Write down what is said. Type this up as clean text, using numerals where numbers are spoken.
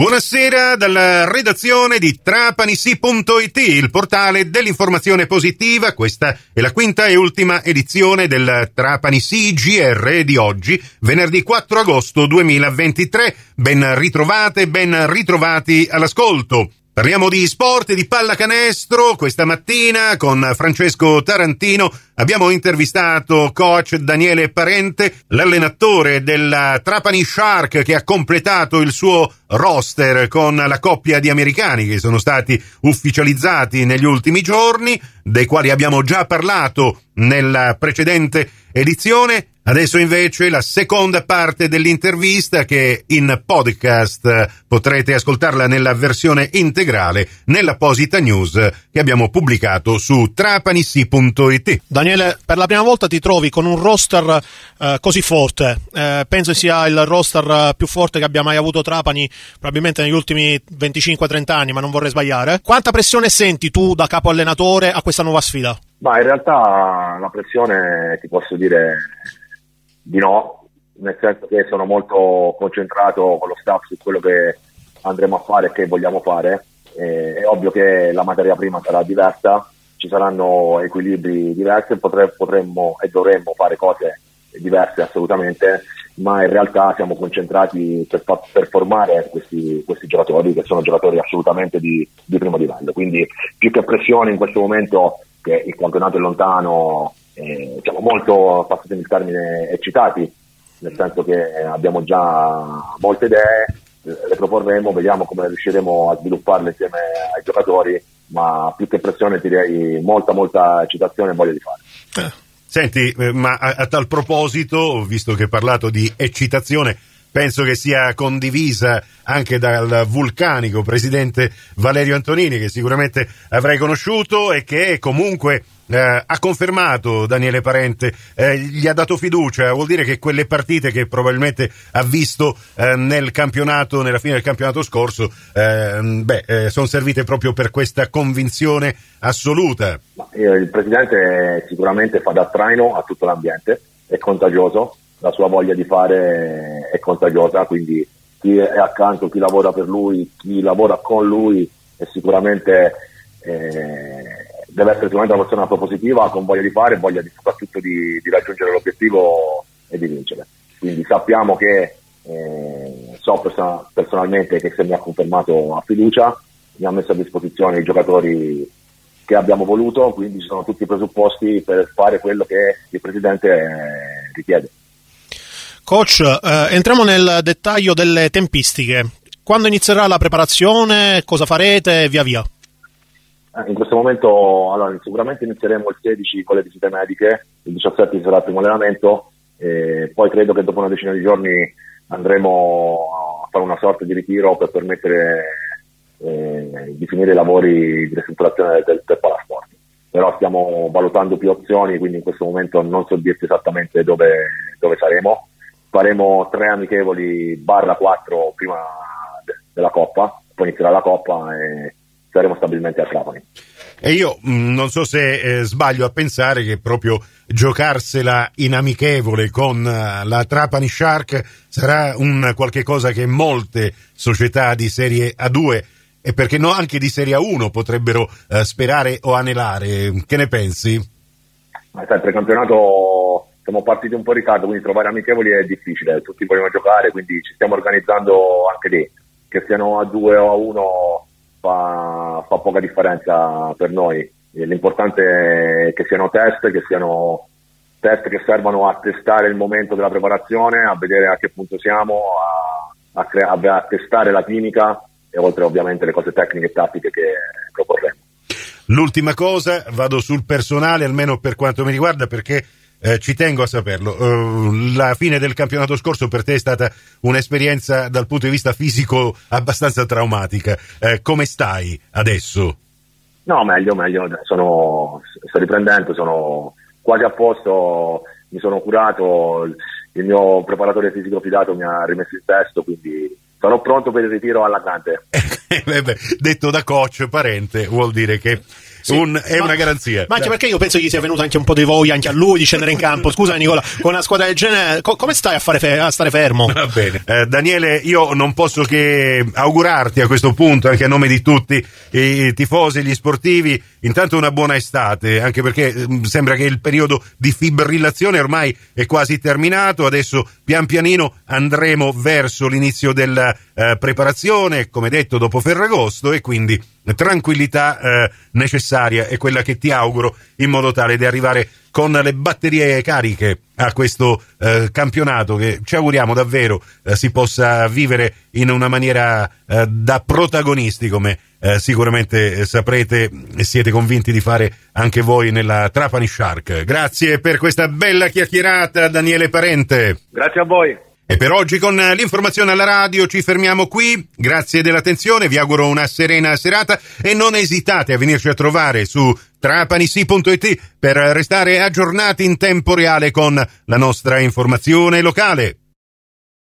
Buonasera dalla redazione di Trapanisi.it, il portale dell'informazione positiva. Questa è la quinta e ultima edizione del Trapanisi GR di oggi, venerdì 4 agosto 2023. Ben ritrovate, ben ritrovati all'ascolto. Parliamo di sport e di pallacanestro. Questa mattina con Francesco Tarantino abbiamo intervistato coach Daniele Parente, l'allenatore della Trapani Shark, che ha completato il suo roster con la coppia di americani che sono stati ufficializzati negli ultimi giorni, dei quali abbiamo già parlato nella precedente edizione. Adesso invece la seconda parte dell'intervista, che in podcast potrete ascoltarla nella versione integrale nell'apposita news che abbiamo pubblicato su trapanisi.it. Daniele, per la prima volta ti trovi con un roster così forte, penso sia il roster più forte che abbia mai avuto Trapani probabilmente negli ultimi 25-30 anni, ma non vorrei sbagliare. Quanta pressione senti tu da capo allenatore a questa nuova sfida? Ma in realtà la pressione, ti posso dire di no, nel senso che sono molto concentrato con lo staff su quello che andremo a fare e che vogliamo fare. È ovvio che la materia prima sarà diversa, ci saranno equilibri diversi, potremmo e dovremmo fare cose diverse assolutamente, ma in realtà siamo concentrati per formare questi giocatori, che sono giocatori assolutamente di primo livello. Quindi più che pressione in questo momento, che il campionato è lontano, siamo molto, passatemi il termine, eccitati, nel senso che abbiamo già molte idee, le proporremo, vediamo come riusciremo a svilupparle insieme ai giocatori, ma più che pressione direi molta eccitazione e voglia di fare. Senti, ma a tal proposito, visto che hai parlato di eccitazione, penso che sia condivisa anche dal vulcanico presidente Valerio Antonini, che sicuramente avrai conosciuto e che comunque ha confermato Daniele Parente, gli ha dato fiducia. Vuol dire che quelle partite che probabilmente ha visto nel campionato, nella fine del campionato scorso, sono servite proprio per questa convinzione assoluta. Il presidente sicuramente fa da traino a tutto l'ambiente, è contagioso, la sua voglia di fare è contagiosa, quindi chi è accanto, chi lavora per lui, chi lavora con lui è sicuramente deve essere sicuramente una persona propositiva, con voglia di fare, voglia soprattutto di raggiungere l'obiettivo e di vincere. Quindi sappiamo che personalmente che se mi ha confermato a fiducia, mi ha messo a disposizione i giocatori che abbiamo voluto, quindi ci sono tutti i presupposti per fare quello che il presidente richiede. Coach, entriamo nel dettaglio delle tempistiche. Quando inizierà la preparazione? Cosa farete? Via via. In questo momento, allora, sicuramente inizieremo il 16 con le visite mediche, il 17 ci sarà il primo allenamento, poi credo che dopo una decina di giorni andremo a fare una sorta di ritiro per permettere di finire i lavori di ristrutturazione del palasport. Però stiamo valutando più opzioni, quindi in questo momento non so dirti esattamente dove saremo. Faremo 3 amichevoli /4 prima della Coppa, poi inizierà la Coppa e saremo stabilmente a Trapani. E io non so se sbaglio a pensare che proprio giocarsela in amichevole con la Trapani Shark sarà un qualche cosa che molte società di Serie A2 e perché no anche di Serie A1 potrebbero sperare o anelare. Che ne pensi? Ma il precampionato siamo partiti un po' in ritardo, quindi trovare amichevoli è difficile, tutti vogliono giocare, quindi ci stiamo organizzando anche lì. Che siano A2 o A1 fa poca differenza per noi, l'importante è che siano test che servano a testare il momento della preparazione, a vedere a che punto siamo, a testare la clinica e oltre ovviamente le cose tecniche e tattiche che proporremo. L'ultima cosa, vado sul personale, almeno per quanto mi riguarda, perché ci tengo a saperlo. La fine del campionato scorso per te è stata un'esperienza dal punto di vista fisico abbastanza traumatica. Come stai adesso? No, meglio. Sto riprendendo, sono quasi a posto, mi sono curato, il mio preparatore fisico fidato mi ha rimesso il testo, quindi sarò pronto per il ritiro alla grande. Detto da coach Parente vuol dire che sì, una garanzia. Ma anche perché io penso che gli sia venuto anche un po' di voglia anche a lui di scendere in campo. Scusa Nicola, con una squadra del genere come stai a stare fermo? Va bene, Daniele, io non posso che augurarti a questo punto, anche a nome di tutti i tifosi, gli sportivi, intanto una buona estate, anche perché sembra che il periodo di fibrillazione ormai è quasi terminato. Adesso pian pianino andremo verso l'inizio della preparazione, come detto, dopo Ferragosto, e quindi tranquillità necessaria è quella che ti auguro, in modo tale di arrivare con le batterie cariche a questo campionato che ci auguriamo davvero si possa vivere in una maniera da protagonisti, come sicuramente saprete e siete convinti di fare anche voi nella Trapani Shark. Grazie per questa bella chiacchierata, Daniele Parente. Grazie a voi. E per oggi con l'informazione alla radio ci fermiamo qui. Grazie dell'attenzione, vi auguro una serena serata e non esitate a venirci a trovare su Trapanisi.it per restare aggiornati in tempo reale con la nostra informazione locale.